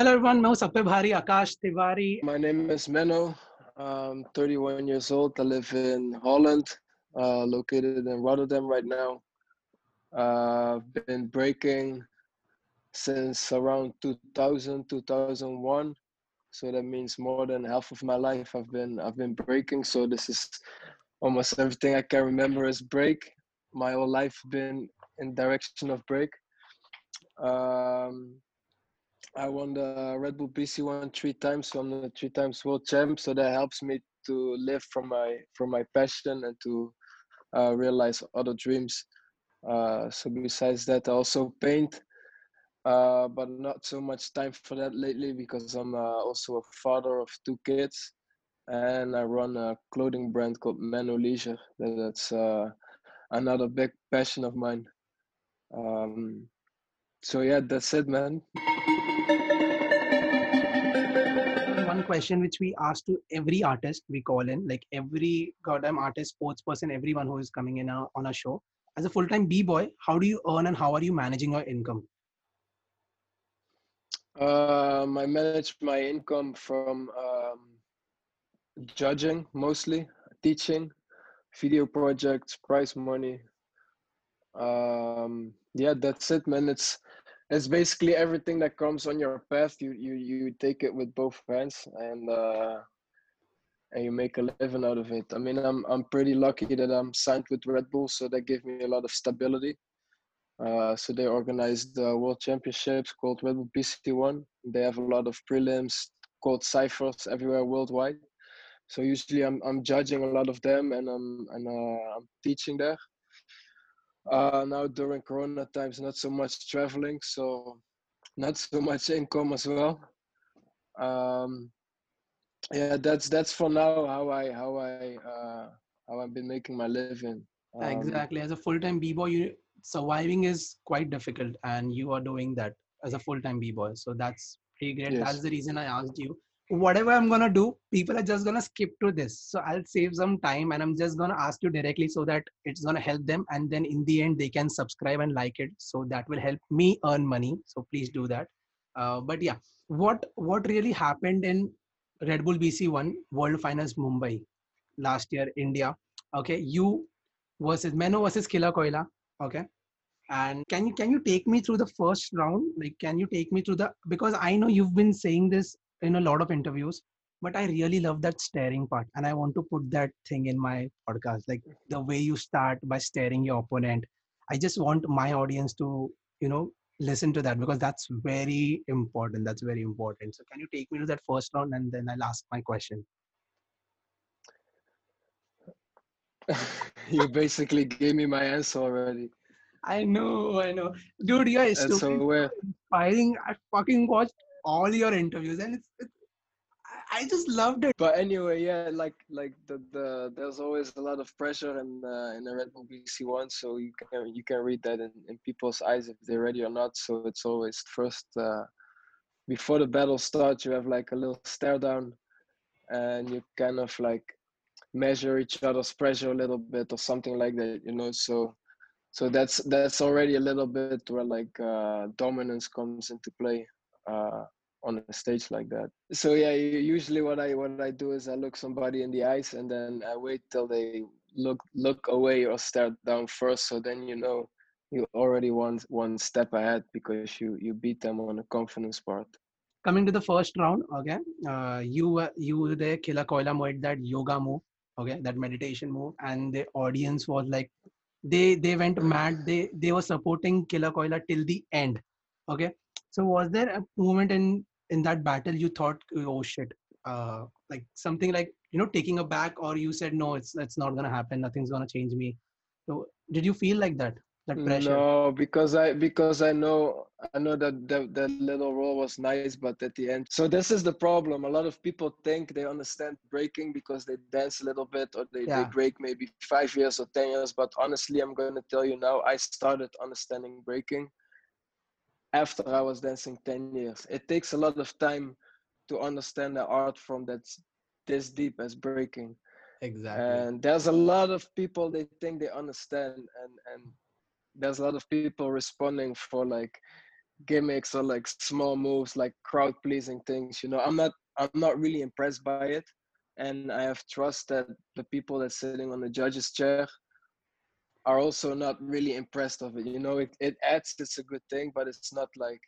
Hello everyone, main sabse bhari Akash Tiwari. My name is Menno. I'm 31 years old. I live in Holland, located in Rotterdam right now. I've been breaking since around 2000, 2001. So that means more than half of my life I've been breaking. So this is almost everything I can remember is break. My whole life been in direction of break. I won the Red Bull BC One 3 times, so I'm the 3 times world champ. So that helps me to live from my passion and to realize other dreams. So besides that, I also paint, but not so much time for that lately because I'm also a father of 2 kids, and I run a clothing brand called Men-O-Leisure. That's another big passion of mine. So yeah, that's it, man. One question which we ask to every artist we call in, like every goddamn artist, sports person, everyone who is coming in on a show. As a full-time b-boy, how do you earn and how are you managing your income? I manage my income from judging mostly, teaching, video projects, prize money. Yeah, that's it, man. It's basically everything that comes on your path. You take it with both hands and you make a living out of it. I mean, I'm pretty lucky that I'm signed with Red Bull, so that gave me a lot of stability. So they organized the World Championships called Red Bull PC One. They have a lot of prelims called Cyphers everywhere worldwide. So usually I'm judging a lot of them and I'm teaching there. Now during Corona times, not so much traveling, so not so much income as well. Yeah, that's for now how I've been making my living. Exactly, as a full-time b-boy, surviving is quite difficult, and you are doing that as a full-time b-boy. So that's pretty great. Yes. That's the reason I asked you. Whatever I'm gonna do, people are just gonna skip to this, so I'll save some time and I'm just gonna ask you directly so that it's gonna help them, and then in the end they can subscribe and like it, so that will help me earn money. So please do that. But yeah, what really happened in Red Bull BC One World Finals Mumbai last year, India? Okay, you versus Menno versus Killa Kolya. Okay, and can you take me through the first round? Like, can you take me through the, because I know you've been saying this in a lot of interviews, but I really love that staring part, and I want to put that thing in my podcast, like the way you start by staring your opponent. I just want my audience to, you know, listen to that, because that's very important. That's very important. So can you take me to that first round, and then I'll ask my question. You basically gave me my answer already. I know. Dude, you're stupid. So inspiring. I fucking watched all your interviews, and I just loved it. But anyway, yeah, like the there's always a lot of pressure in the Red Bull BC One, so you can read that in people's eyes if they're ready or not. So it's always first, before the battle starts, you have like a little stare down, and you kind of like measure each other's pressure a little bit or something like that, you know. So that's already a little bit where like dominance comes into play on a stage like that. So yeah, usually what I do is I look somebody in the eyes, and then I wait till they look away or stare down first. So then you know you already one step ahead, because you beat them on the confidence part. Coming to the first round, okay, you there, Killa Kolya made that yoga move, okay, that meditation move, and the audience was like, they went mad. They were supporting Killa Kolya till the end, okay. So was there a moment in that battle you thought, oh shit, like something like, you know, taking aback, or you said, no, it's not going to happen. Nothing's going to change me. So did you feel like that pressure? No, because I know that little roll was nice, but at the end, so this is the problem. A lot of people think they understand breaking because they dance a little bit, or they break maybe 5 years or 10 years. But honestly, I'm going to tell you now, I started understanding breaking after I was dancing 10 years. It takes a lot of time to understand the art form that's this deep as breaking. Exactly. And there's a lot of people, they think they understand, and there's a lot of people responding for like, gimmicks or like small moves, like crowd pleasing things, you know, I'm not really impressed by it. And I have trust that the people that's sitting on the judge's chair are also not really impressed of it. You know, it adds, it's a good thing, but it's not like,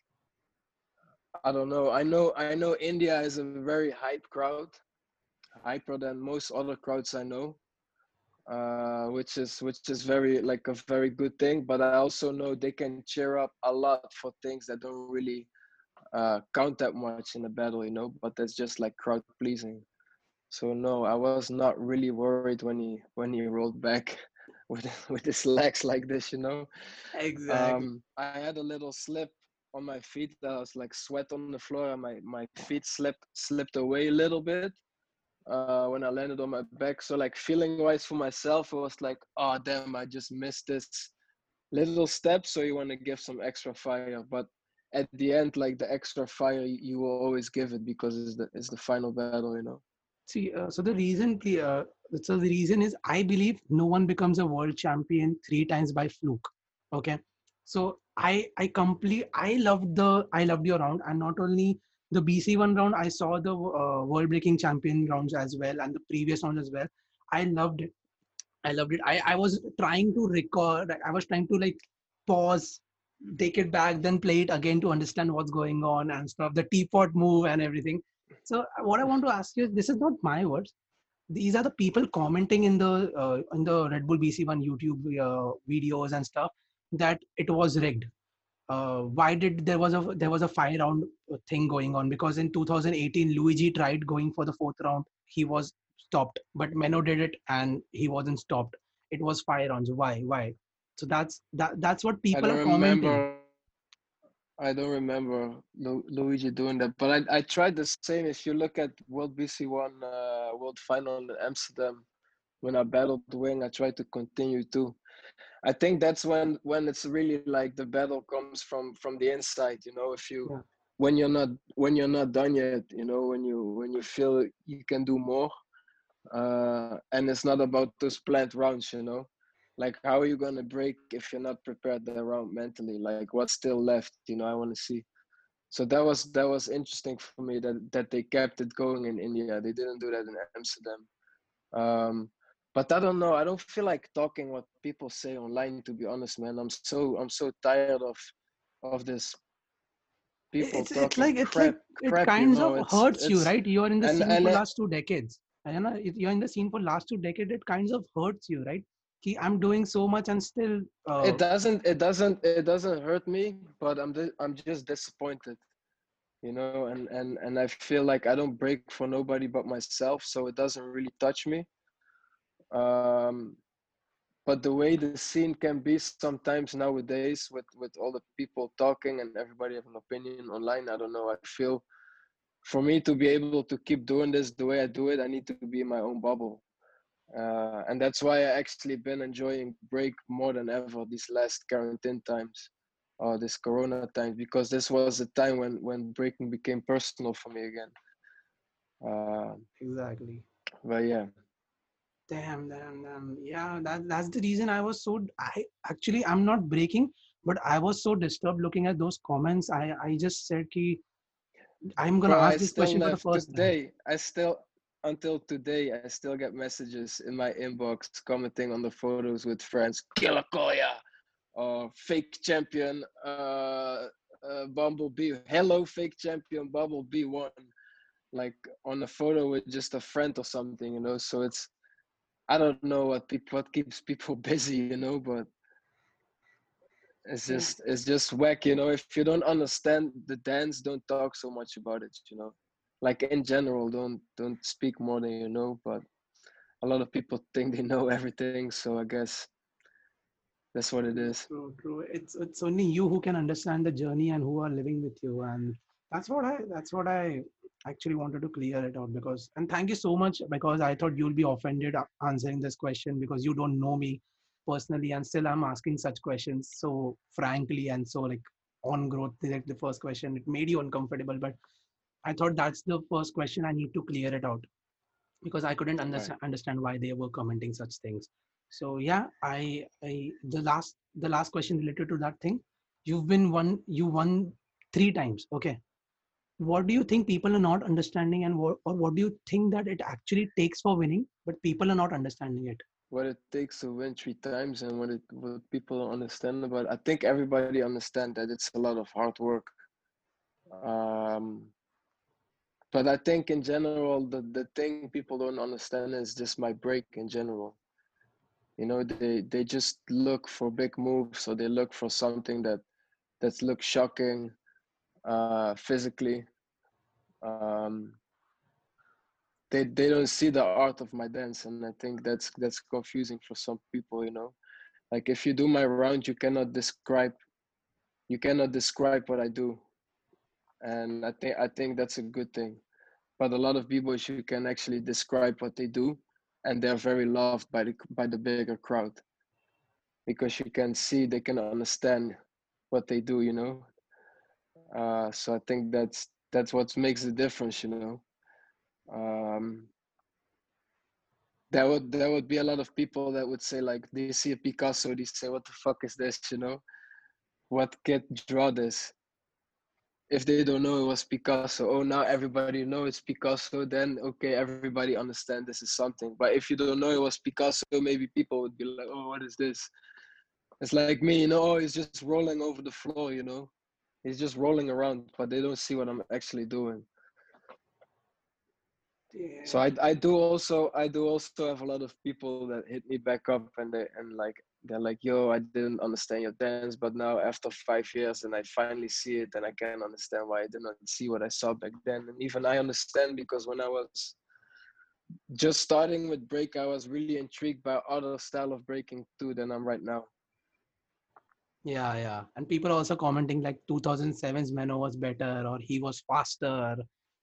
I don't know. I know India is a very hype crowd, hyper than most other crowds I know, which is very like a very good thing. But I also know they can cheer up a lot for things that don't really count that much in the battle, you know. But that's just like crowd pleasing. So no, I was not really worried when he rolled back with his legs like this, you know. Exactly. I had a little slip on my feet. That I was like sweat on the floor, and my feet slipped away a little bit when I landed on my back. So like feeling wise for myself, I was like, oh damn, I just missed this little step. So you want to give some extra fire, but at the end, like the extra fire you will always give it because it's the final battle, you know. See, the reason is I believe no one becomes a world champion 3 times by fluke. Okay. So I loved your round, and not only the BC one round, I saw the world breaking champion rounds as well, and the previous round as well. I loved it. I was trying to record. I was trying to like pause, take it back, then play it again to understand what's going on and stuff. The teapot move and everything. So what I want to ask you is, this is not my words. These are the people commenting in the Red Bull BC One YouTube videos and stuff, that it was rigged. Why did there was a 5-round thing going on? Because in 2018, Luigi tried going for the 4th round. He was stopped, but Menno did it and he wasn't stopped. It was 5 rounds. Why? So that's what people are commenting. I don't remember Luigi doing that, but I tried the same. If you look at World BC One World Final in Amsterdam, when I battled the wing, I tried to continue too. I think that's when it's really like the battle comes from the inside, you know. If you when you're not done yet, you know, when you feel you can do more, and it's not about those planned rounds, you know. Like, how are you gonna break if you're not prepared the round mentally? Like, what's still left, you know? I want to see. So that was interesting for me that they kept it going in India. They didn't do that in Amsterdam. But I don't know. I don't feel like talking what people say online, to be honest, man. I'm so tired of this. People talking crap, it kind of hurts you, right? You are in the scene for last 2 decades. You know, you're in the scene for last 2 decades. It kind of hurts you, right? I'm doing so much and still. It doesn't hurt me, but I'm just disappointed, you know. And I feel like I don't break for nobody but myself, so it doesn't really touch me. But the way the scene can be sometimes nowadays, with all the people talking and everybody have an opinion online, I don't know. I feel, for me to be able to keep doing this the way I do it, I need to be in my own bubble, and that's why I actually been enjoying break more than ever these last quarantine times, or this corona time, because this was the time when breaking became personal for me again. Exactly. But yeah. Damn. Yeah, that's the reason I was so... I'm not breaking, but I was so disturbed looking at those comments. I just said, I'm going to ask this question for the first time. Until today, I still get messages in my inbox commenting on the photos with friends, Killa Kolya, or fake champion Bumblebee. Hello, fake champion Bumblebee One. Like on a photo with just a friend or something, you know, so it's... I don't know what keeps people busy, you know, but it's just whack, you know. If you don't understand the dance, don't talk so much about it, you know. Like in general, don't speak more than you know. But a lot of people think they know everything, so I guess that's what it is. True. It's only you who can understand the journey and who are living with you, and that's what I actually wanted to clear it out, because, and thank you so much, because I thought you'll be offended answering this question because you don't know me personally, and still I'm asking such questions so frankly and so like on growth. Like the first question, it made you uncomfortable, but I thought that's the first question I need to clear it out, because I couldn't understand why they were commenting such things. So yeah, I the last question related to that thing, you won 3 times. Okay. What do you think people are not understanding, and what do you think that it actually takes for winning, but people are not understanding it? What it takes to win 3 times, and what people understand about it. I think everybody understands that it's a lot of hard work. But I think in general, the thing people don't understand is just my break in general. You know, they just look for big moves, or they look for something that looks shocking physically. They don't see the art of my dance, and I think that's confusing for some people, you know. Like, if you do my round, you cannot describe what I do. And I think that's a good thing. But a lot of people, you can actually describe what they do, and they're very loved by the bigger crowd, because you can see they can understand what they do, you know. So I think that's what makes the difference, you know. There would be a lot of people that would say, like, they see a Picasso, they say, what the fuck is this, you know? What kid draw this? If they don't know it was Picasso, oh, now everybody knows it's Picasso, then, okay, everybody understand this is something. But if you don't know it was Picasso, maybe people would be like, oh, what is this? It's like me, you know, oh, it's just rolling over the floor, you know? It's just rolling around, but they don't see what I'm actually doing. Yeah. So I do also have a lot of people that hit me back up, and they're like, yo, I didn't understand your dance, but now after 5 years and I finally see it, and I can understand why I did not see what I saw back then. And even I understand, because when I was just starting with break, I was really intrigued by other style of breaking too than I'm right now. Yeah, yeah. And people are also commenting like 2007's Menno was better, or he was faster,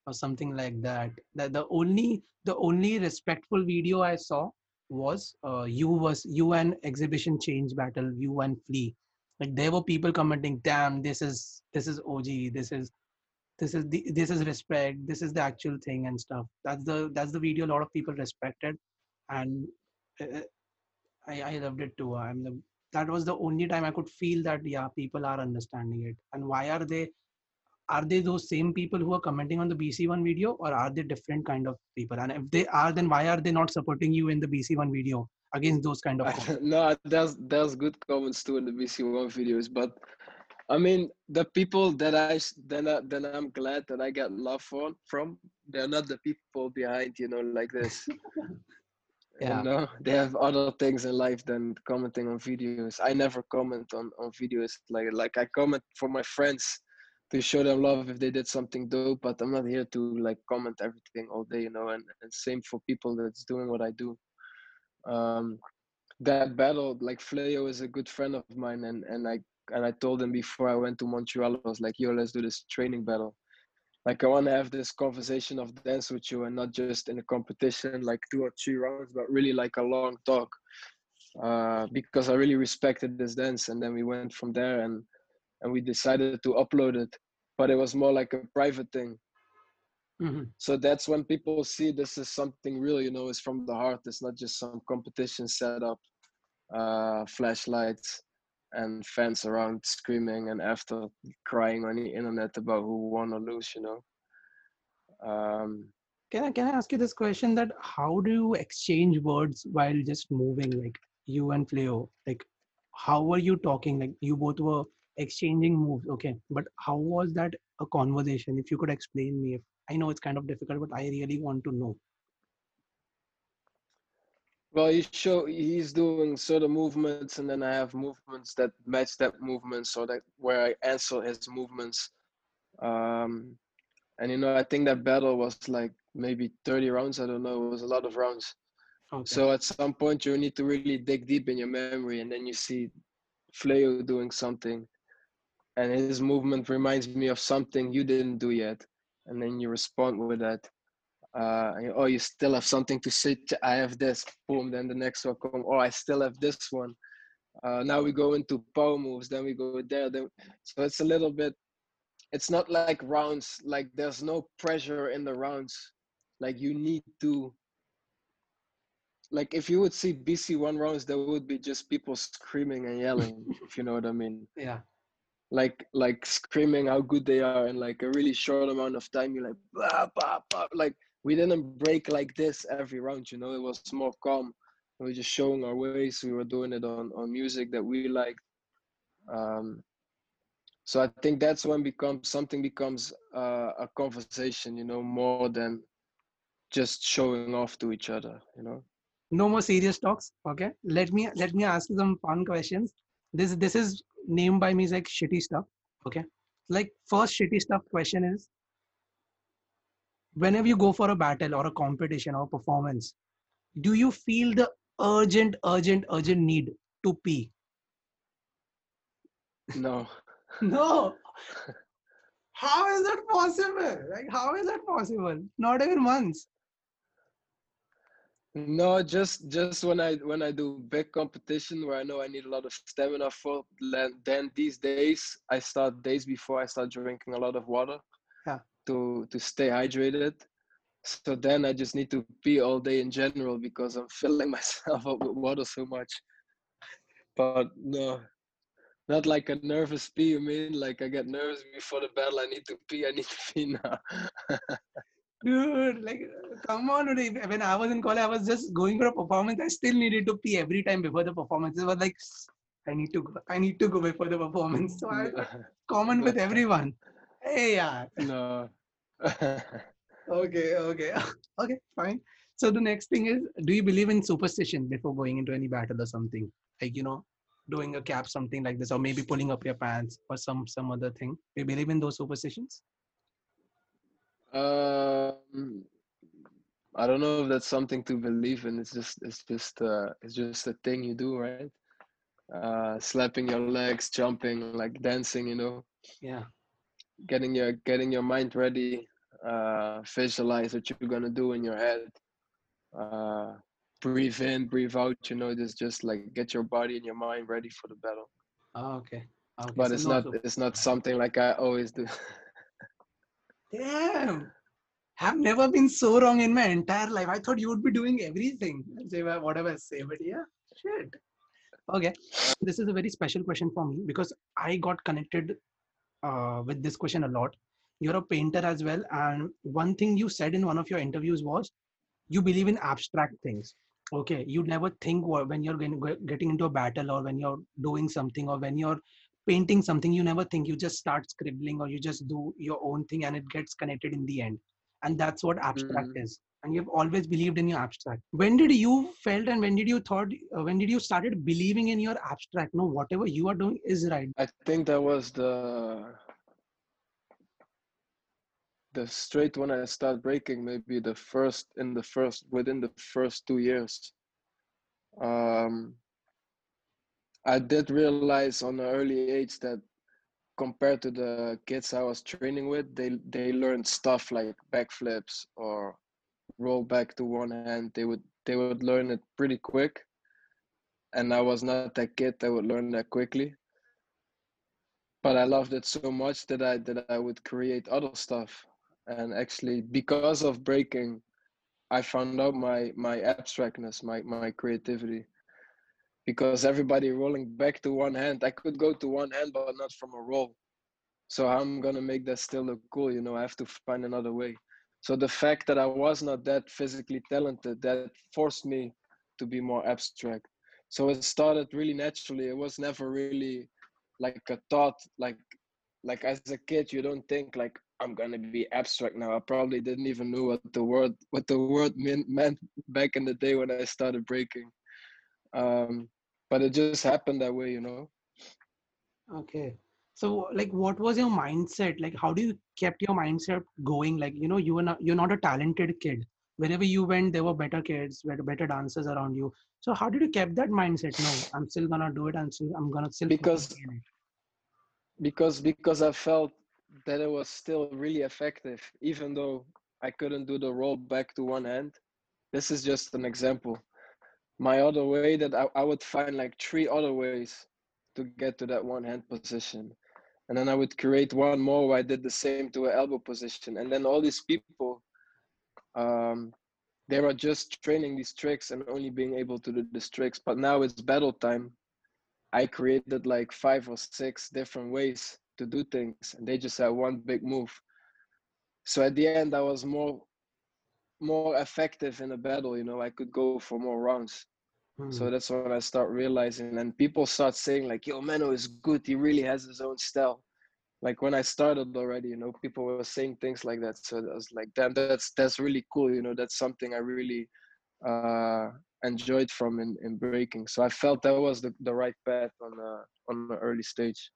or something like that. The only respectful video I saw was you and Exhibition Change Battle, you and Flea. Like, there were people commenting, damn, this is OG, this is respect, this is the actual thing and stuff. That's the video a lot of people respected, and I loved it too. That was the only time I could feel that, yeah, people are understanding it. And why are they? Are they those same people who are commenting on the BC1 video, or are they different kind of people? And if they are, then why are they not supporting you in the BC1 video against those kind of comments? No, there's good comments too in the BC1 videos, but I mean, the people that I'm glad that I get love from, they're not the people behind, you know, like this. Yeah. You know, they have other things in life than commenting on videos. I never comment on videos. Like I comment for my friends, to show them love if they did something dope, but I'm not here to like comment everything all day, you know. And same for people that's doing what I do. That battle, like, Flejo is a good friend of mine, and I told him before I went to Montreal, I was like, yo, let's do this training battle. Like, I want to have this conversation of dance with you, and not just in a competition, like 2 or 3 rounds, but really like a long talk, because I really respected this dance. And then we went from there, and we decided to upload it, but it was more like a private thing. Mm-hmm. So that's when people see this is something real, you know, it's from the heart. It's not just some competition set up, flashlights and fans around screaming, and after crying on the internet about who won or lose, you know. Can I ask you this question, that how do you exchange words while just moving, like you and Flejo? Like, how were you talking? Like, you both were exchanging moves, okay, but how was that a conversation? If you could explain me, if I know it's kind of difficult, but I really want to know. Well, he's doing certain movements, and then I have movements that match that movement, so that where I answer his movements. And you know, I think that battle was like maybe 30 rounds. I don't know, it was a lot of rounds. Okay. So at some point you need to really dig deep in your memory, and then you see Flejo doing something, and his movement reminds me of something you didn't do yet, and then you respond with that. Oh, you still have something to say. I have this. Boom. Then the next one come. Oh, I still have this one. Now we go into power moves. Then we go there. Then, so it's a little bit. It's not like rounds. Like, there's no pressure in the rounds. Like, you need to. Like, if you would see BC1 rounds, there would be just people screaming and yelling, if you know what I mean. Yeah. like screaming how good they are in like a really short amount of time. You're like, bah, bah, bah. Like we didn't break like this every round, you know, it was more calm. We were just showing our ways. We were doing it on music that we liked. So I think that's when something becomes a conversation, you know, more than just showing off to each other, you know. No more serious talks, okay? Let me ask you some fun questions. This is named by me as like shitty stuff, okay? Like first shitty stuff question is, whenever you go for a battle or a competition or performance, do you feel the urgent need to pee? No. No. How is that possible? Like, how is that possible? Not even once. No, just when I do big competition where I know I need a lot of stamina for, then these days I start days before I start drinking a lot of water, yeah, to stay hydrated. So then I just need to pee all day in general because I'm filling myself up with water so much. But no, not like a nervous pee, you mean? Like I get nervous before the battle, I need to pee now. Dude, like, come on. When I was in college, I was just going for a performance. I still needed to pee every time before the performance. It was like, I need to go before the performance. So I common with everyone. Hey, yeah. No. Okay, fine. So the next thing is, do you believe in superstition before going into any battle or something? Like, you know, doing a cap, something like this, or maybe pulling up your pants or some other thing. Do you believe in those superstitions? I don't know if that's something to believe in. It's just a thing you do, right? Slapping your legs, jumping, like dancing, you know. Yeah. Getting your mind ready. Visualize what you're gonna do in your head. Breathe in, breathe out. You know, just like get your body and your mind ready for the battle. Oh, okay. But so it's not something like I always do. Damn, I've never been so wrong in my entire life. I thought you would be doing everything, whatever I say, but yeah, shit. Okay, this is a very special question for me because I got connected with this question a lot. You're a painter as well, and one thing you said in one of your interviews was you believe in abstract things. Okay, you never think when you're getting into a battle or when you're doing something or when you're painting something, you never think, you just start scribbling or you just do your own thing and it gets connected in the end. And that's what abstract is. And you've always believed in your abstract. When did you felt and when did you started believing in your abstract? No, whatever you are doing is right. I think that was the straight when I started breaking, maybe within the first 2 years. I did realize on an early age that compared to the kids I was training with, they learned stuff like backflips or roll back to one hand. They would learn it pretty quick. And I was not that kid that would learn that quickly. But I loved it so much that I would create other stuff. And actually because of breaking, I found out my abstractness, my creativity. Because everybody rolling back to one hand, I could go to one hand, but not from a roll. So how I'm gonna make that still look cool, you know? I have to find another way. So the fact that I was not that physically talented, that forced me to be more abstract. So it started really naturally. It was never really like a thought, like as a kid, you don't think like, I'm gonna be abstract now. I probably didn't even know what the word meant back in the day when I started breaking. But it just happened that way, you know. Okay. So, like, what was your mindset? Like, how do you kept your mindset going? Like, you know, you're not a talented kid. Wherever you went, there were better kids, there were better dancers around you. So, how did you keep that mindset? No, I'm still gonna do it. I'm gonna because I felt that it was still really effective, even though I couldn't do the roll back to one hand. This is just an example. My other way that I would find like 3 other ways to get to that one hand position. And then I would create one more where I did the same to an elbow position. And then all these people, they were just training these tricks and only being able to do these tricks. But now it's battle time. I created like 5 or 6 different ways to do things, and they just had one big move. So at the end, I was more effective in the battle, you know, I could go for more rounds. So that's when I start realizing, and people start saying like, yo, Menno is good, he really has his own style. Like when I started already, you know, people were saying things like that. So I was like, damn, that's really cool. You know, that's something I really enjoyed from in breaking. So I felt that was the right path on the early stage.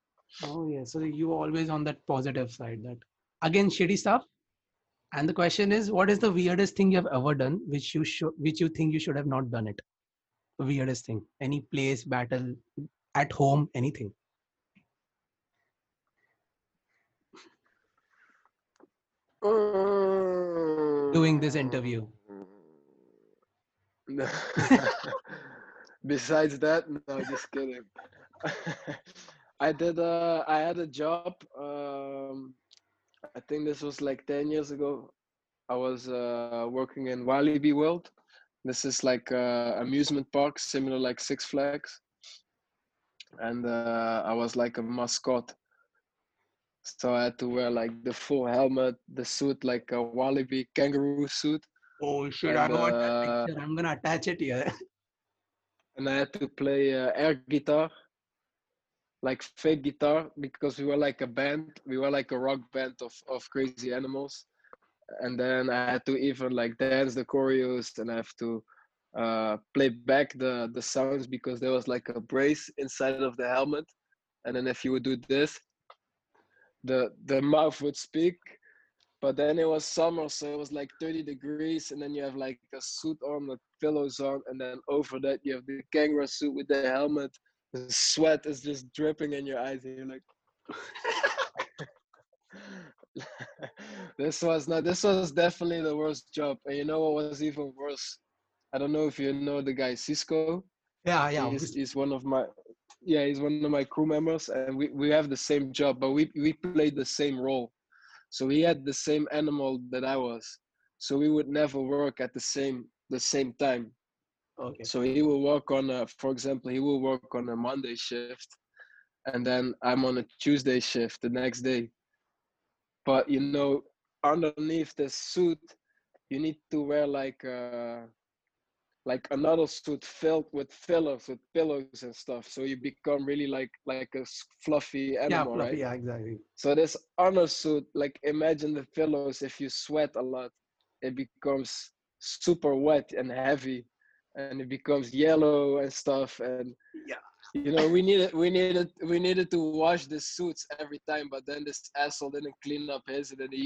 Oh yeah. So you were always on that positive side, that again, shitty stuff. And the question is, what is the weirdest thing you have ever done, which you think you should have not done it? The weirdest thing, any place, battle, at home, anything. Doing this interview. No. Besides that, no, just kidding. I had a job. I think this was like 10 years ago. I was working in Walibi World. This is like amusement park, similar like Six Flags. And I was like a mascot. So I had to wear like the full helmet, the suit, like a Walibi kangaroo suit. Oh shit, I know that picture. I'm gonna attach it here. And I had to play air guitar, like fake guitar, because we were like a band. We were like a rock band of crazy animals. And then I had to even like dance the choreos, and I have to play back the sounds, because there was like a brace inside of the helmet. And then if you would do this, the mouth would speak. But then it was summer, so it was like 30 degrees, and then you have like a suit on with pillows on, and then over that you have the kangaroo suit with the helmet. The sweat is just dripping in your eyes, and you're like this was definitely the worst job. And you know what was even worse? I don't know if you know the guy Cisco. Yeah. He's one of my crew members, and we have the same job, but we played the same role. So he had the same animal that I was. So we would never work at the same time. Okay. So he will work on, for example, he will work on a Monday shift, and then I'm on a Tuesday shift the next day. But, you know, underneath the suit, you need to wear like another suit filled with fillers, with pillows and stuff. So you become really like a fluffy animal, right? Yeah, exactly. So this under suit, like imagine the pillows, if you sweat a lot, it becomes super wet and heavy, and it becomes yellow and stuff. And yeah, you know, we needed to wash the suits every time, but then this asshole didn't clean up his, and then he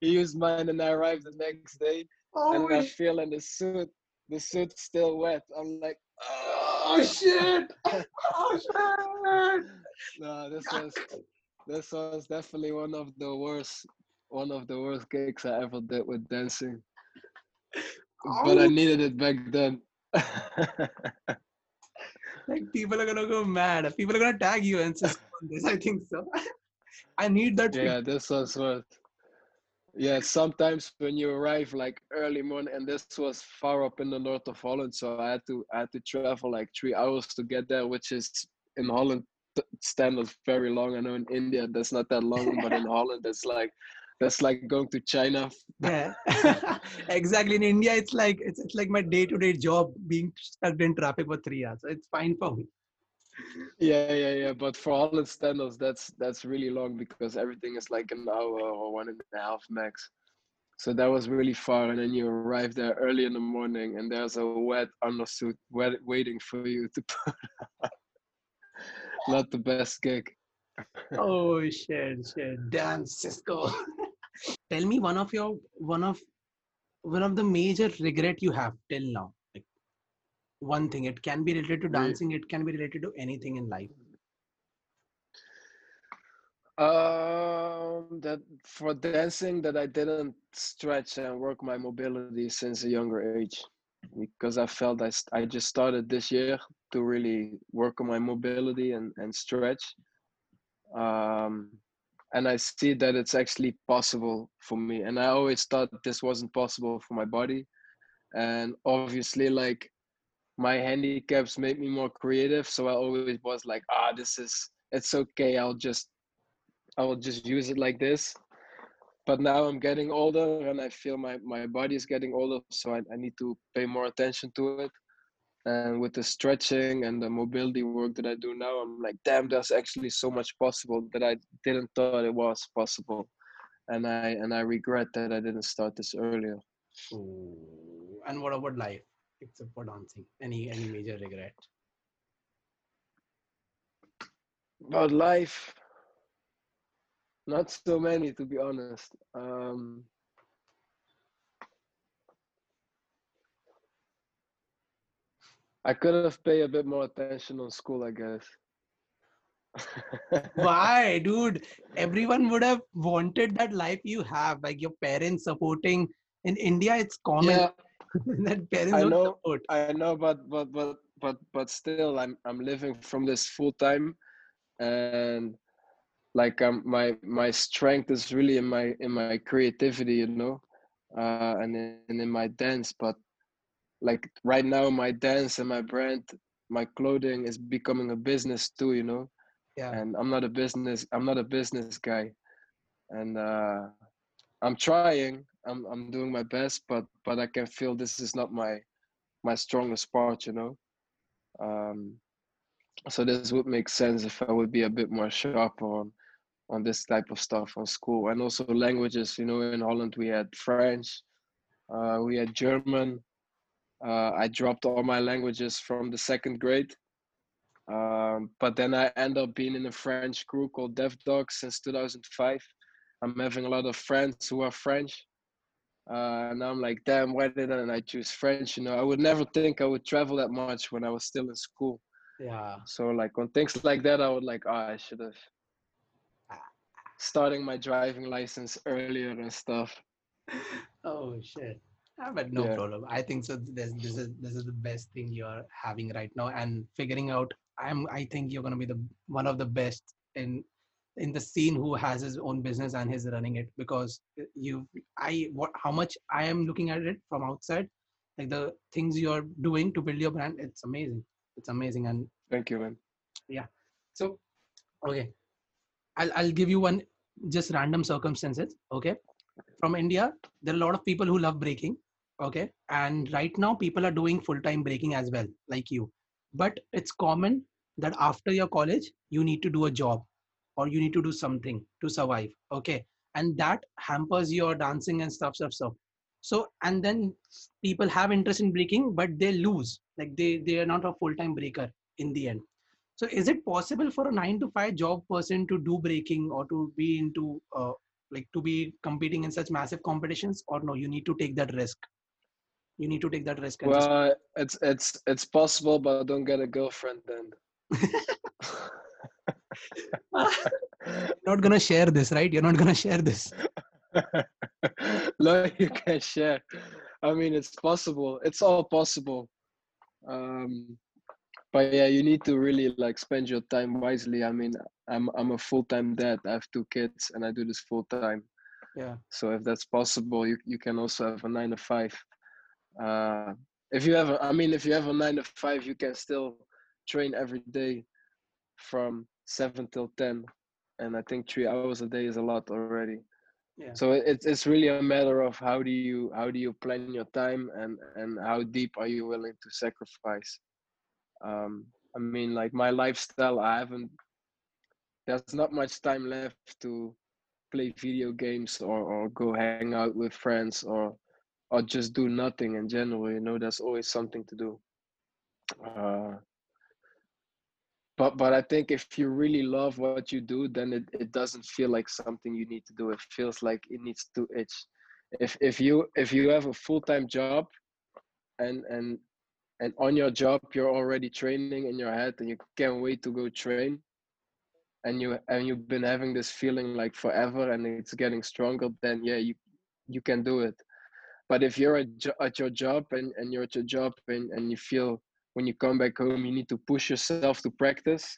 used mine, and I arrived the next day. Oh, and I feel in the suit's still wet. I'm like, oh shit! Oh shit! No, this was definitely one of the worst gigs I ever did with dancing. Oh. But I needed it back then. Like, people are gonna go mad. People are gonna tag you and say this. I think so. I need that. Yeah, this was worth. Yeah, sometimes when you arrive like early morning, and this was far up in the north of Holland, so I had to travel like 3 hours to get there, which is in Holland standards very long. I know in India that's not that long, but in Holland that's like going to China. Yeah, exactly. In India, it's like my day-to-day job being stuck in traffic for 3 hours. So it's fine for me. Yeah. But for Holland standards, that's really long, because everything is like an hour or 1.5 max. So that was really far. And then you arrive there early in the morning, and there's a wet undersuit waiting for you to put on. Not the best gig. Oh shit. Damn, Cisco. Tell me one of the major regret you have till now. One thing. It can be related to dancing, it can be related to anything in life. That for dancing, that I didn't stretch and work my mobility since a younger age, because I felt I just started this year to really work on my mobility and stretch. And I see that it's actually possible for me, and I always thought this wasn't possible for my body. And obviously, like, my handicaps made me more creative, so I always was like, this is it's okay, I will just use it like this. But now I'm getting older and I feel my body is getting older, so I need to pay more attention to it. And with the stretching and the mobility work that I do now, I'm like, damn, there's actually so much possible that I didn't thought it was possible. And I regret that I didn't start this earlier. Ooh. And what about life, except for dancing? Any major regret? About life? Not so many, to be honest. I could have paid a bit more attention on school, I guess. Why, dude? Everyone would have wanted that life you have, like your parents supporting. In India, it's common that parents don't support. I know, but still, I'm living from this full time, and like my strength is really in my creativity, you know, and in my dance, but. Like right now, my dance and my brand, my clothing is becoming a business too, you know. Yeah. And I'm not a business guy, and I'm trying. I'm doing my best, but I can feel this is not my strongest part, you know. So this would make sense if I would be a bit more sharp on this type of stuff on school, and also languages. You know, in Holland we had French, we had German. I dropped all my languages from the second grade, but then I end up being in a French crew called DevDog since 2005. I'm having a lot of friends who are French, and I'm like, damn, why didn't I choose French? You know, I would never think I would travel that much when I was still in school. Yeah. So like on things like that, I would like, I should have starting my driving license earlier and stuff. Oh shit. But no problem. I think so. This is the best thing you are having right now, and figuring out. I think you're gonna be the one of the best in the scene who has his own business and is running it, because how much I am looking at it from outside, like the things you are doing to build your brand. It's amazing. It's amazing. And thank you, man. Yeah. So, okay, I'll give you one just random circumstances. Okay, from India, there are a lot of people who love breaking. Okay, and right now people are doing full-time breaking as well, like you. But it's common that after your college, you need to do a job or you need to do something to survive. Okay, and that hampers your dancing and stuff. So, and then people have interest in breaking, but they lose. Like they are not a full-time breaker in the end. So is it possible for a 9-to-5 job person to do breaking or to be into like to be competing in such massive competitions, or no, you need to take that risk? You need to take that risk. Well, it's possible, but don't get a girlfriend then. Not gonna share this, right? You're not gonna share this. No, you can share. I mean, it's possible. It's all possible. But yeah, you need to really like spend your time wisely. I mean, I'm a full-time dad. I have 2 kids, and I do this full-time. Yeah. So if that's possible, you can also have a 9-to-5. If you have a 9-to-5, you can still train every day from 7 till 10, and I think 3 hours a day is a lot already. Yeah. So it's really a matter of how do you plan your time and how deep are you willing to sacrifice. I mean, like my lifestyle, there's not much time left to play video games or go hang out with friends or just do nothing in general, you know. There's always something to do. But I think if you really love what you do, then it doesn't feel like something you need to do. It feels like it needs to itch. If you have a full-time job and on your job you're already training in your head and you can't wait to go train, and you've been having this feeling like forever and it's getting stronger, then yeah, you can do it. But if you're at your job and you feel when you come back home, you need to push yourself to practice,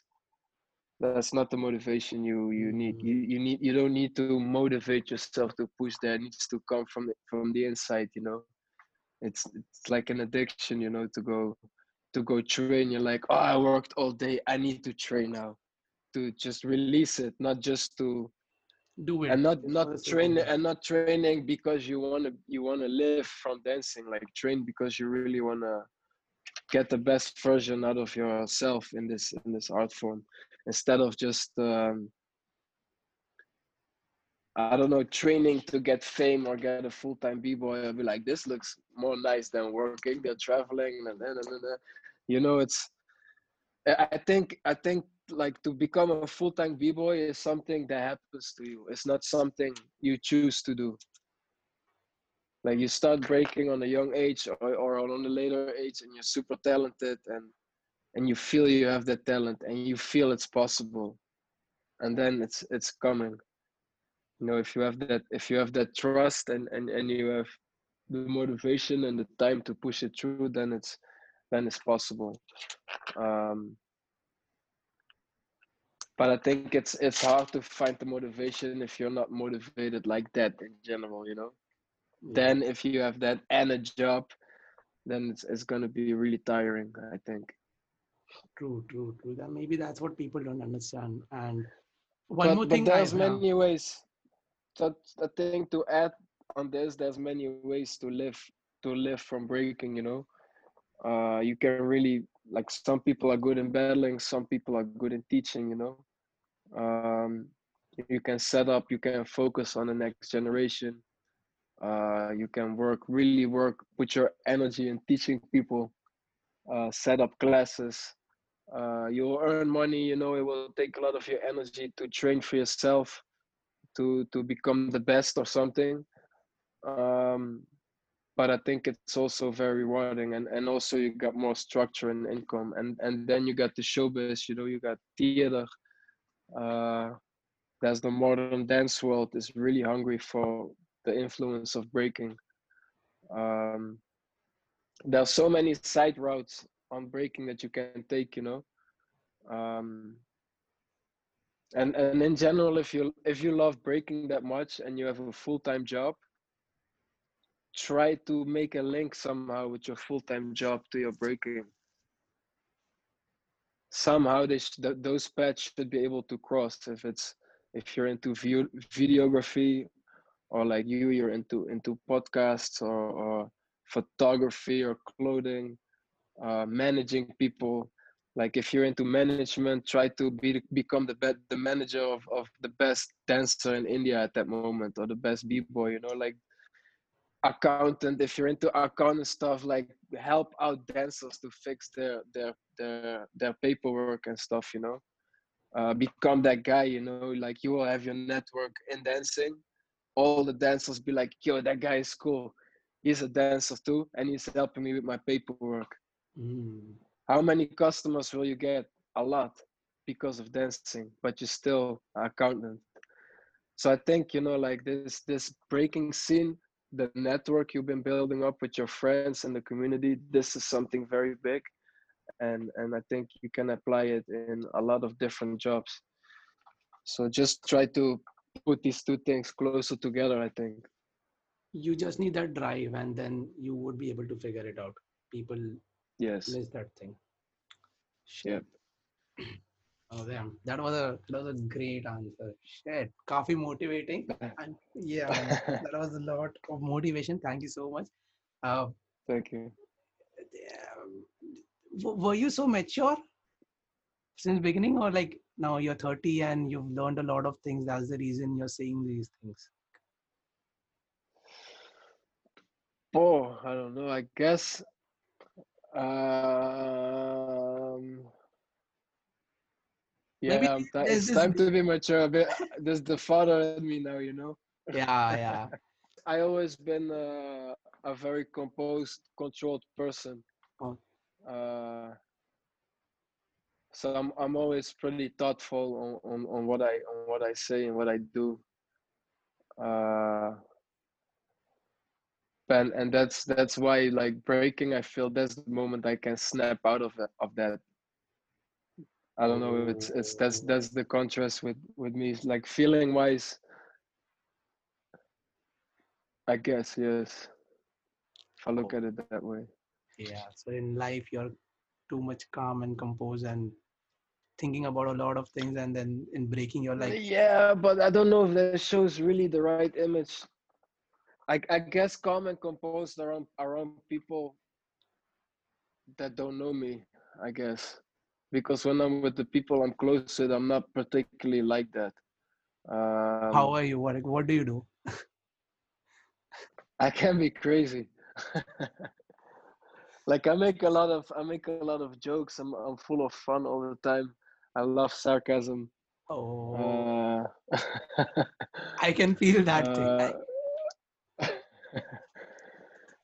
that's not the motivation you need. You don't need to motivate yourself to push there. It needs to come from the inside, you know. It's like an addiction, you know, to go train. You're like, I worked all day. I need to train now. to just release it, not just to do it, and not training because you wanna live from dancing. Like, train because you really wanna get the best version out of yourself in this art form, instead of just I don't know, training to get fame or get a full-time b-boy. I'll be like, this looks more nice than working. They're traveling and you know, it's, I think like, to become a full-time b-boy is something that happens to you. It's not something you choose to do. Like, you start breaking on a young age or on a later age, and you're super talented and you feel you have that talent and you feel it's possible, and then it's coming. You know, if you have that trust and you have the motivation and the time to push it through, then it's possible. But I think it's hard to find the motivation if you're not motivated like that in general, you know. Yeah. Then if you have that and a job, then it's gonna be really tiring, I think. True. That maybe that's what people don't understand. And one more thing, there's many ways. So I think to add on this, there's many ways to live from breaking, you know. You can really, like, some people are good in battling, some people are good in teaching, you know. You can set up, you can focus on the next generation. You can really work, put your energy in teaching people, set up classes. You'll earn money, you know. It will take a lot of your energy to train for yourself, to become the best or something. But I think it's also very rewarding, and also you got more structure and income, and then you got the showbiz, you know. You got theater. That's the modern dance world is really hungry for the influence of breaking. There are so many side routes on breaking that you can take, you know. And in general, if you love breaking that much and you have a full-time job, try to make a link somehow with your full-time job to your breaking. Somehow those paths should be able to cross. If you're into videography, or like you're into podcasts or photography or clothing, managing people. Like, if you're into management, try to become the manager of the best dancer in India at that moment, or the best b-boy, you know. Like, accountant, if you're into accountant stuff, like, help out dancers to fix their paperwork and stuff, you know. Become that guy, you know. Like, you will have your network in dancing. All the dancers be like, yo, that guy is cool. He's a dancer too, and he's helping me with my paperwork. Mm. How many customers will you get? A lot, because of dancing, but you're still an accountant. So I think, you know, like, this breaking scene, the network you've been building up with your friends and the community, this is something very big. And I think you can apply it in a lot of different jobs. So just try to put these two things closer together, I think. You just need that drive, and then you would be able to figure it out. People, yes, miss that thing. Shit. Oh damn, that was a great answer. Shit, coffee motivating. And yeah, that was a lot of motivation. Thank you so much. Thank you. Were you so mature since beginning, or like now you're 30 and you've learned a lot of things? That's the reason you're saying these things. Oh, I don't know. I guess. Yeah, it's time to be mature a bit. There's the father in me now, you know. Yeah. I always been a very composed, controlled person. Oh. So I'm always pretty thoughtful on what I say and what I do. And that's why, like, breaking, I feel that's the moment I can snap out of that. I don't know. It's that's the contrast with me, like, feeling wise, I guess. Yes, if I look at it that way. Yeah. So in life, you're too much calm and composed, and thinking about a lot of things and then in breaking your life. Yeah, but I don't know if that shows really the right image. I guess calm and composed around people that don't know me, I guess. Because when I'm with the people I'm close to, I'm not particularly like that. How are you? What do you do? I can be crazy. Like I make a lot of jokes. I'm full of fun all the time. I love sarcasm. Oh, I can feel that thing.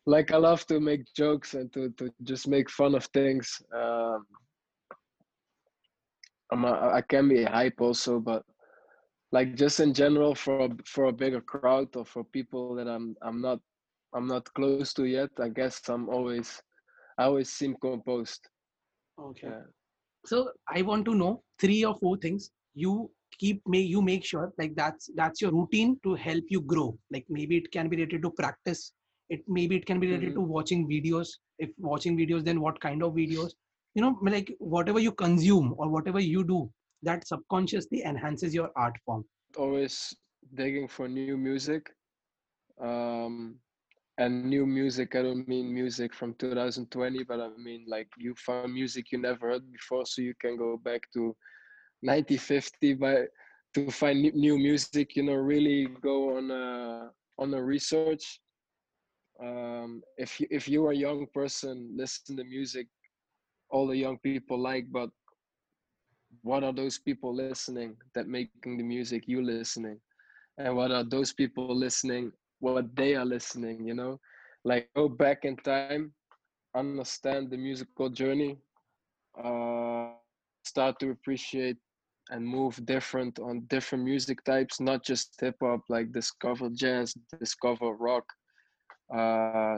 Like I love to make jokes and to just make fun of things. I can be hype also, but like just in general for a bigger crowd or for people that I'm not close to yet, I guess I always seem composed. Okay. So I want to know 3 or 4 things you make sure, like that's your routine to help you grow. Like maybe it can be related to practice. Maybe it can be related to watching videos. If watching videos, then what kind of videos? You know, like whatever you consume or whatever you do, that subconsciously enhances your art form. Always digging for new music. And new music, I don't mean music from 2020, but I mean like you found music you never heard before, so you can go back to 1950 to find new music. You know, really go on a research. If you are a young person, listen to music all the young people like, but what are those people listening that making the music you listening, and what are those people listening? What they are listening, you know, like go back in time, understand the musical journey, start to appreciate and move different on different music types, not just hip hop, like discover jazz, discover rock,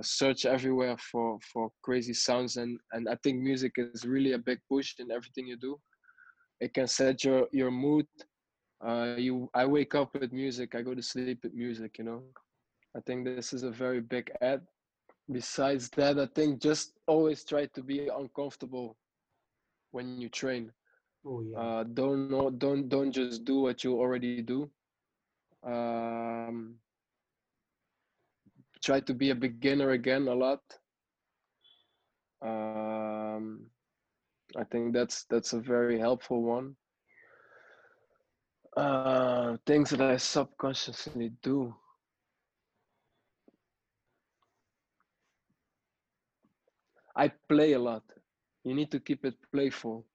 search everywhere for crazy sounds. And I think music is really a big push in everything you do. It can set your mood. I wake up with music, I go to sleep with music, you know. I think this is a very big ad. Besides that, I think just always try to be uncomfortable when you train. Oh, yeah. Don't just do what you already do. Try to be a beginner again a lot. I think that's a very helpful one. Things that I subconsciously do. I play a lot. You need to keep it playful.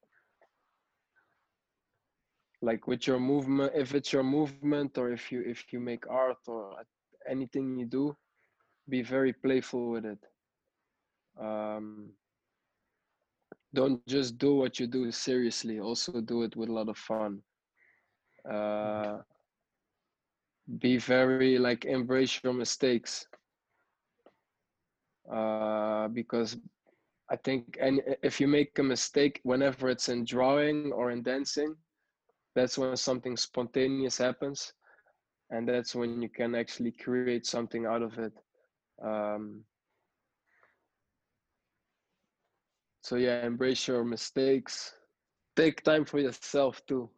Like with your movement, if it's your movement or if you make art or anything you do, be very playful with it. Don't just do what you do seriously. Also do it with a lot of fun. Be very, like, embrace your mistakes. Because I think, and if you make a mistake, whenever it's in drawing or in dancing, that's when something spontaneous happens, and that's when you can actually create something out of it. So yeah, embrace your mistakes. Take time for yourself too.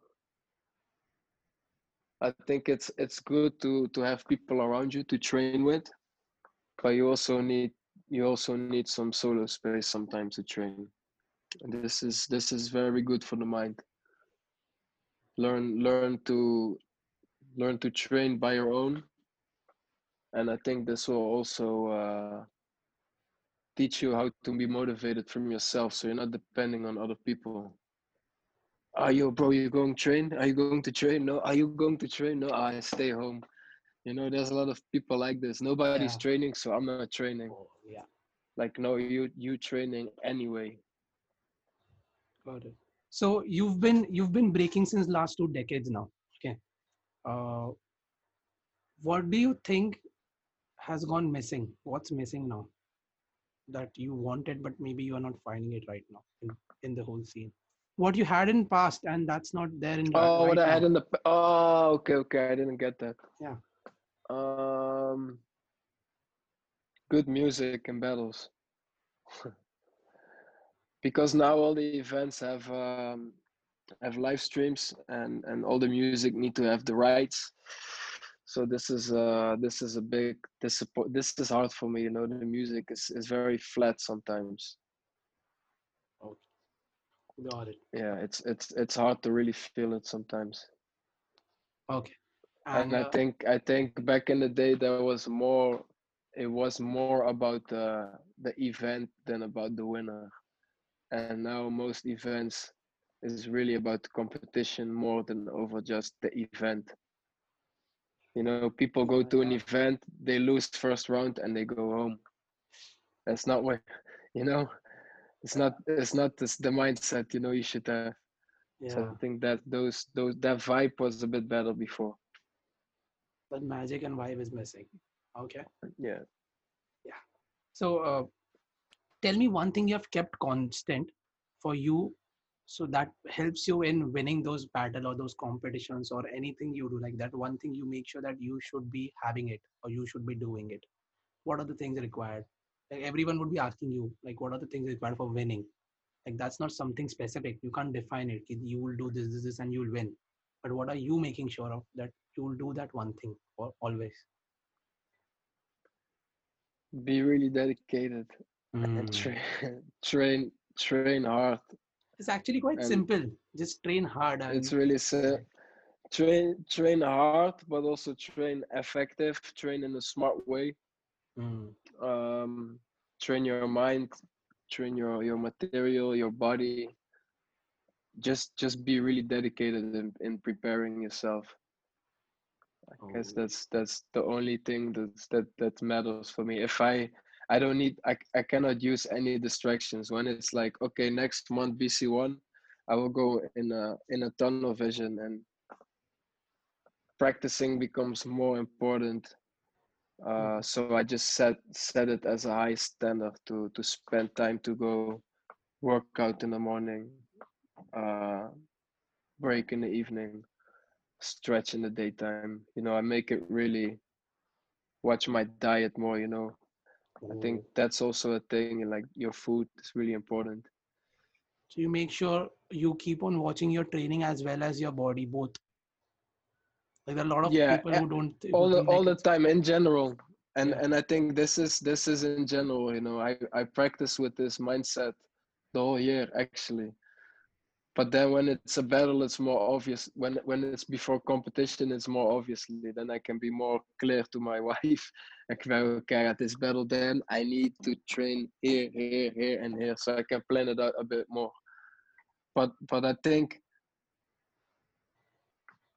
I think it's good to have people around you to train with, but you also need some solo space sometimes to train. And this is very good for the mind. Learn to train by your own. And I think this will also teach you how to be motivated from yourself, so you're not depending on other people. Are you, bro, you going to train? Are you going to train? No. Are you going to train? No, I stay home. You know, there's a lot of people like this. Nobody's training, so I'm not training. Oh, yeah. Like, no, you training anyway. Got it. So you've been breaking since last 2 decades now. Okay. What do you think has gone missing? What's missing now that you wanted, but maybe you are not finding it right now in the whole scene? What you had in past and that's not there in. Oh, right what now. I had in the. Oh, okay. I didn't get that. Yeah. Good music and battles. Because now all the events have have live streams, and all the music need to have the rights. So this is a big disappointment. This is hard for me, you know. The music is very flat sometimes. Oh, got it. Yeah, it's hard to really feel it sometimes. Okay. And I think back in the day there was more. It was more about the event than about the winner. And now most events is really about competition more than over just the event. You know, people go to an event, they lose first round and they go home. That's not what, you know, it's not this, the mindset, you know, you should have. Yeah. So I think that that vibe was a bit better before. But magic and vibe is missing. Okay. Yeah. Yeah. So tell me one thing you have kept constant for you, so that helps you in winning those battle or those competitions or anything you do, like that one thing you make sure that you should be having it or you should be doing it. What are the things required? Like everyone would be asking you, like, what are the things required for winning? Like, that's not something specific. You can't define it. You will do this, this, this, and you'll win. But what are you making sure of that you'll do that one thing or always? Be really dedicated and train hard. It's actually quite simple. Just train hard. It's really train hard, but also train effective. Train in a smart way. Train your mind. Train your material, your body. Just be really dedicated in preparing yourself. I guess that's the only thing that matters for me. If I don't need, I cannot use any distractions. When it's like, okay, next month BC1, I will go in a tunnel vision, and practicing becomes more important. So I just set it as a high standard to spend time to go work out in the morning, break in the evening, stretch in the daytime. You know, I make it really watch my diet more, you know. I think that's also a thing, like your food is really important. So you make sure you keep on watching your training as well as your body, both. Like there are a lot of people who don't all the time in general. And I think this is in general, you know. I practice with this mindset the whole year actually. But then when it's a battle, it's more obvious. When it's before competition, it's more obviously. Then I can be more clear to my wife. Like, okay, at this battle, then I need to train here, here, here, and here. So I can plan it out a bit more. But I think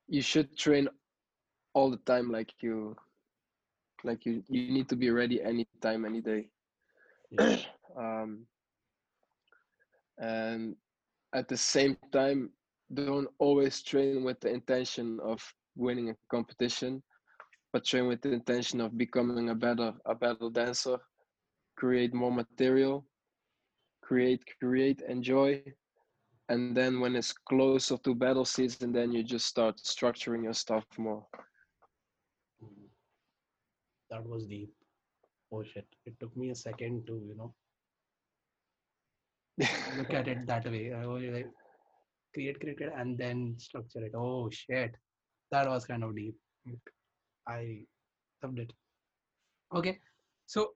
you should train all the time. Like you need to be ready anytime, any day. Yeah. And at the same time, don't always train with the intention of winning a competition, but train with the intention of becoming a better dancer, create more material, create, enjoy. And then when it's closer to battle season, then you just start structuring your stuff more. That was deep. Oh shit. It took me a second to, you know, look at it that way. I was like, create, and then structure it. Oh shit, that was kind of deep. I loved it. Okay, so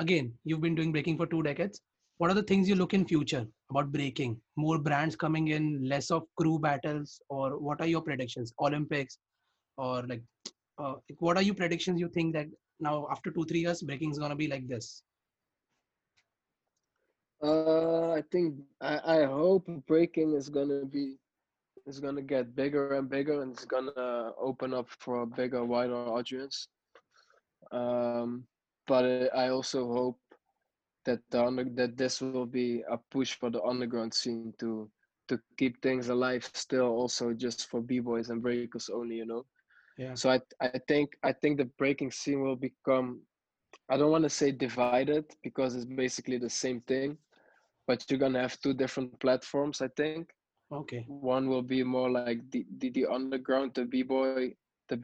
again, you've been doing breaking for 2 decades. What are the things you look in future about breaking? More brands coming in, less of crew battles, or what are your predictions? Olympics, or like what are your predictions? You think that now after 2-3 years, breaking is gonna be like this? I think I hope breaking is gonna get bigger and bigger, and it's gonna open up for a bigger, wider audience. But I also hope that this will be a push for the underground scene to keep things alive still, also just for b-boys and breakers only, you know. Yeah. So I think the breaking scene will become, I don't want to say divided because it's basically the same thing. But you're gonna have 2 different platforms, I think. Okay. One will be more like the underground, the b-boy one, the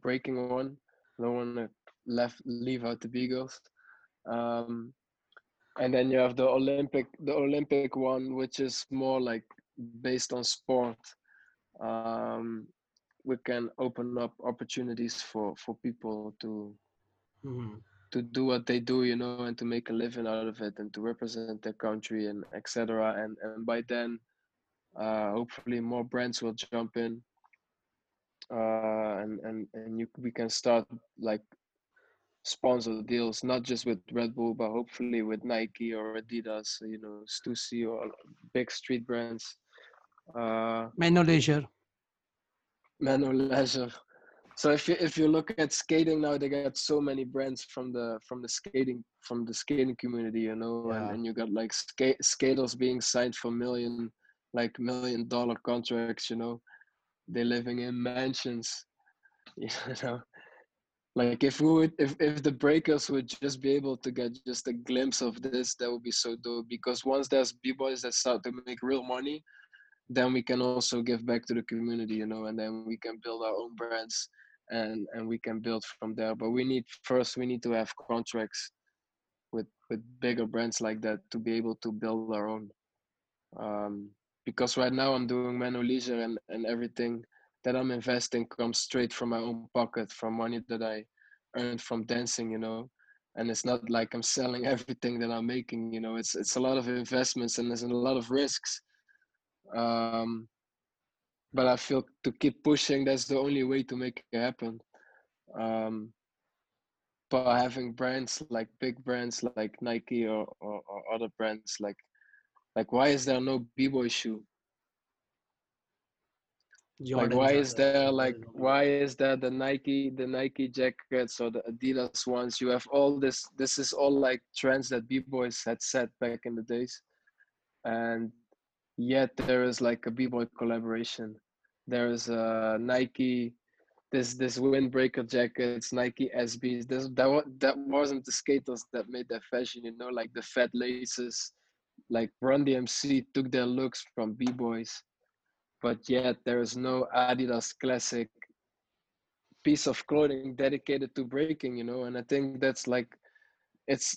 breaking one. I don't want to leave out the b-girls. And then you have the Olympic one, which is more like based on sport. We can open up opportunities for people to to do what they do, you know, and to make a living out of it, and to represent their country, and etc. And by then, hopefully, more brands will jump in, and we can start like sponsor deals, not just with Red Bull, but hopefully with Nike or Adidas, you know, Stussy, or big street brands. Men-O-Leisure. So if you look at skating now, they got so many brands from the skating community, you know, yeah. And you got like skaters being signed for million dollar contracts, you know, they're living in mansions, you know. Like if the breakers would just be able to get just a glimpse of this, that would be so dope. Because once there's b-boys that start to make real money, then we can also give back to the community, you know, and then we can build our own brands and we can build from there. But we need to have contracts with bigger brands like that to be able to build our own. Because right now I'm doing Men-O-Leisure and everything that I'm investing comes straight from my own pocket, from money that I earned from dancing, you know. And it's not like I'm selling everything that I'm making, you know. It's a lot of investments and there's a lot of risks. But I feel to keep pushing, that's the only way to make it happen. But having brands like big brands like Nike or other brands, like why is there no b-boy shoe? Jordan, like why is there the Nike jackets or the Adidas ones? You have all this. This is all like trends that b-boys had set back in the days, and yet there is like a b-boy collaboration. There is a Nike this windbreaker jackets, Nike SBs. That wasn't the skaters that made that fashion, you know, like the fat laces. Like Run DMC took their looks from b-boys. But yet there is no Adidas classic piece of clothing dedicated to breaking, you know. And I think that's like, it's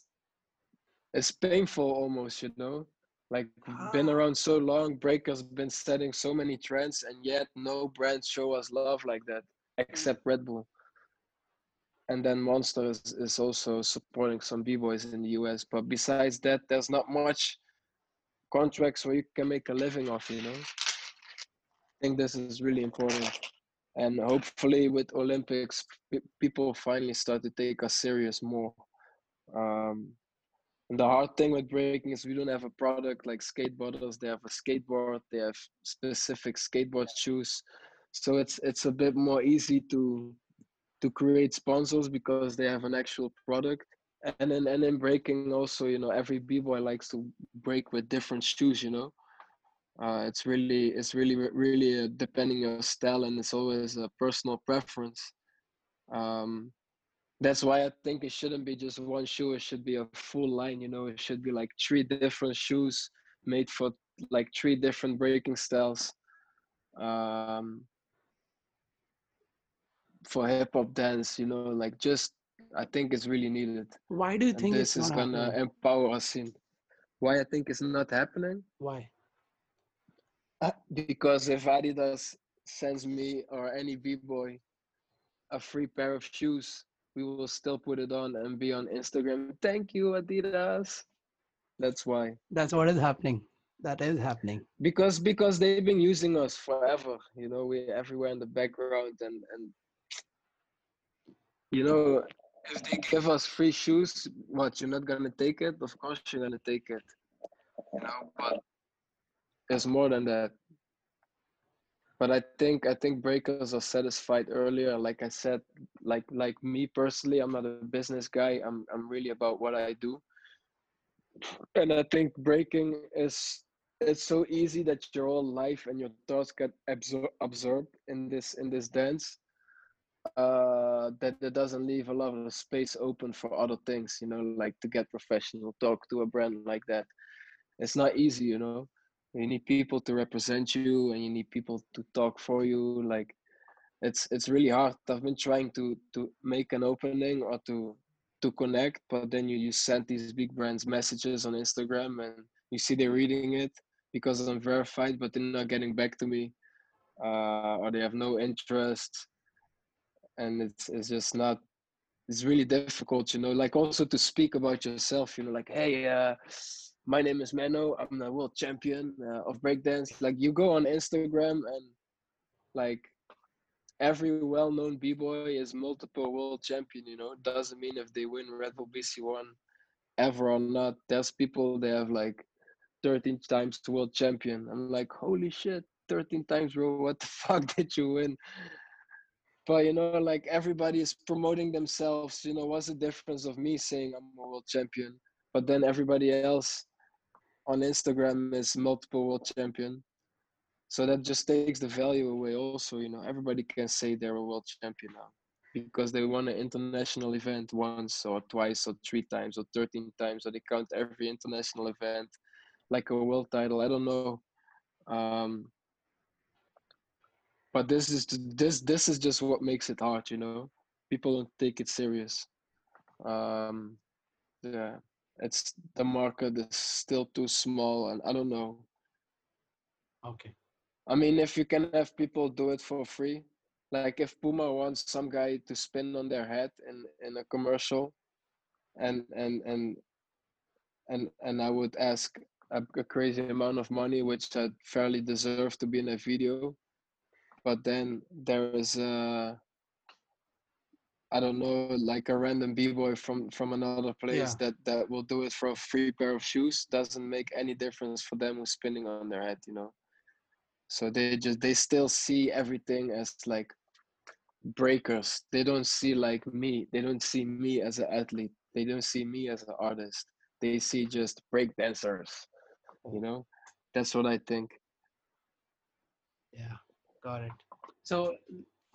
painful almost, you know. Like been around so long, breakers been setting so many trends, and yet no brands show us love like that, except Red Bull. And then Monster is also supporting some b-boys in the US. But besides that, there's not much contracts where you can make a living off, you know. I think this is really important, and hopefully with Olympics, people finally start to take us serious more. And the hard thing with breaking is we don't have a product like skateboarders. They have a skateboard, they have specific skateboard shoes, so it's a bit more easy to create sponsors because they have an actual product. And in breaking also, you know, every b-boy likes to break with different shoes, you know. It's really depending on your style, and it's always a personal preference. That's why I think it shouldn't be just one shoe. It should be a full line, you know. It should be like 3 different shoes made for like 3 different breaking styles. For hip hop dance, you know, like just I think it's really needed. Why do you think this is gonna empower our scene? Why I think it's not happening? Why? Because if Adidas sends me or any b-boy a free pair of shoes, we will still put it on and be on Instagram. Thank you, Adidas. That's why. That's what is happening. That is happening. Because they've been using us forever. You know, we're everywhere in the background. And you know, if they give us free shoes, what, you're not going to take it? Of course you're going to take it. You know, but it's more than that. But I think breakers are satisfied earlier. Like I said, like me personally, I'm not a business guy. I'm really about what I do. And I think breaking it's so easy that your whole life and your thoughts get absorbed in this dance. That it doesn't leave a lot of space open for other things, you know, like to get professional, talk to a brand like that. It's not easy, you know. You need people to represent you, and you need people to talk for you. Like, it's really hard. I've been trying to make an opening or to to connect, but then you send these big brands messages on Instagram and you see they're reading it because I'm verified, but they're not getting back to me, or they have no interest. And it's just not, it's really difficult, you know, like also to speak about yourself, you know, like, hey, my name is Menno, I'm the world champion of breakdance. Like you go on Instagram and like every well-known b-boy is multiple world champion, you know. It doesn't mean if they win Red Bull BC One ever or not. There's people they have like 13 times world champion. I'm like, holy shit, 13 times, bro, what the fuck did you win? But, you know, like everybody is promoting themselves, you know, what's the difference of me saying I'm a world champion? But then everybody else on Instagram is multiple world champion. So that just takes the value away also, you know. Everybody can say they're a world champion now because they won an international event once or twice or three times or 13 times, or they count every international event like a world title. I don't know. But this is just what makes it hard, you know. People don't take it serious. Yeah, it's the market is still too small, and I don't know. Okay. I mean, if you can have people do it for free, like if Puma wants some guy to spin on their head in a commercial, and I would ask a crazy amount of money, which I fairly deserve to be in a video. But then there is I don't know, like a random b-boy from another place that will do it for a free pair of shoes. Doesn't make any difference for them who's spinning on their head, you know. So they still see everything as like breakers. They don't see like me. They don't see me as an athlete. They don't see me as an artist. They see just break dancers, you know. That's what I think. Yeah, got it. So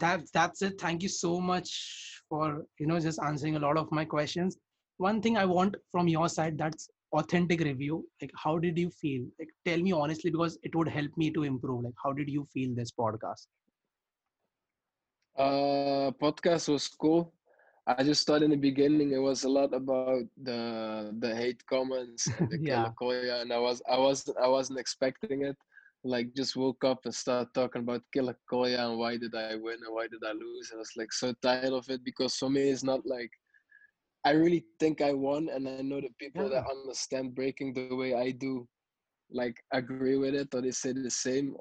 that's it. Thank you so much for, you know, just answering a lot of my questions. One thing I want from your side, that's authentic review. Like, how did you feel? Like, tell me honestly, because it would help me to improve. Like, how did you feel this podcast? Podcast was cool. I just thought in the beginning it was a lot about the hate comments and the Killa Kolya, and I wasn't expecting it. Like, just woke up and started talking about Killa Kolya and why did I win and why did I lose, and I was like so tired of it, because for me it's not like I really think I won, and I know the people that understand breaking the way I do, like, agree with it, or they say the same.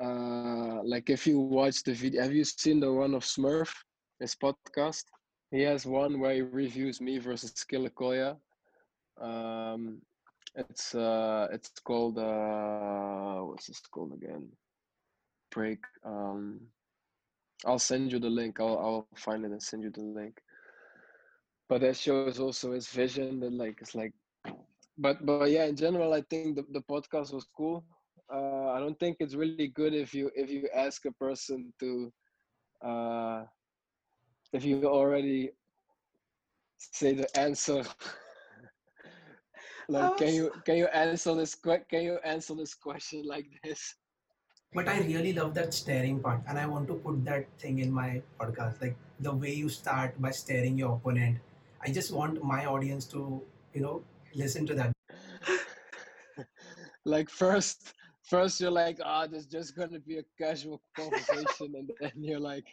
Like, if you watch the video, have you seen the one of Smurf, his podcast? He has one where he reviews me versus Killa Kolya. It's called, what's this called again? Break. I'll send you the link. I'll find it and send you the link. But that shows also his vision that, like, it's like, but yeah, in general, I think the podcast was cool. I don't think it's really good if you ask a person to, if you already say the answer, like, can you answer this question like this? But I really love that staring part, and I want to put that thing in my podcast, like the way you start by staring your opponent. I just want my audience to, you know, listen to that. Like first you're like, there's just going to be a casual conversation. And then you're like,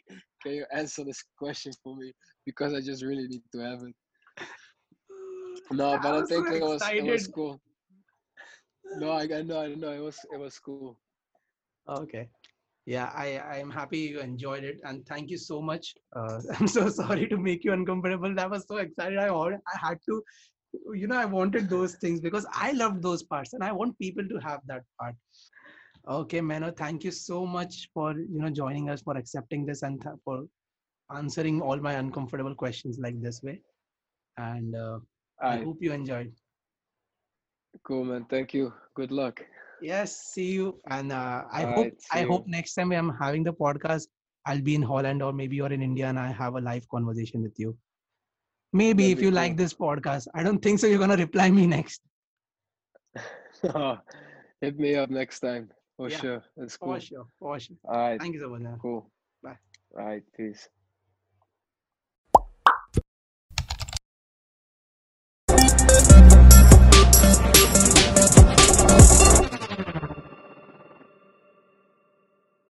can you answer this question for me? Because I just really need to have it. No, but I think it was cool. No, I know. It was cool. Okay. Yeah, I'm happy you enjoyed it, and thank you so much. I'm so sorry to make you uncomfortable. I was so excited. I had to, you know, I wanted those things because I loved those parts, and I want people to have that part. Okay, Menno, thank you so much for, you know, joining us, for accepting this, and for answering all my uncomfortable questions like this way. And I hope you enjoyed. Cool, man. Thank you. Good luck. Yes, see you. And I hope next time I'm having the podcast, I'll be in Holland, or maybe you're in India, and I have a live conversation with you. Maybe that'd if you cool. Like this podcast. I don't think so you're going to reply me next. Oh, hit me up next time. For sure. That's cool. For sure. All right. Thank you so much. Cool. Bye. All right. Peace.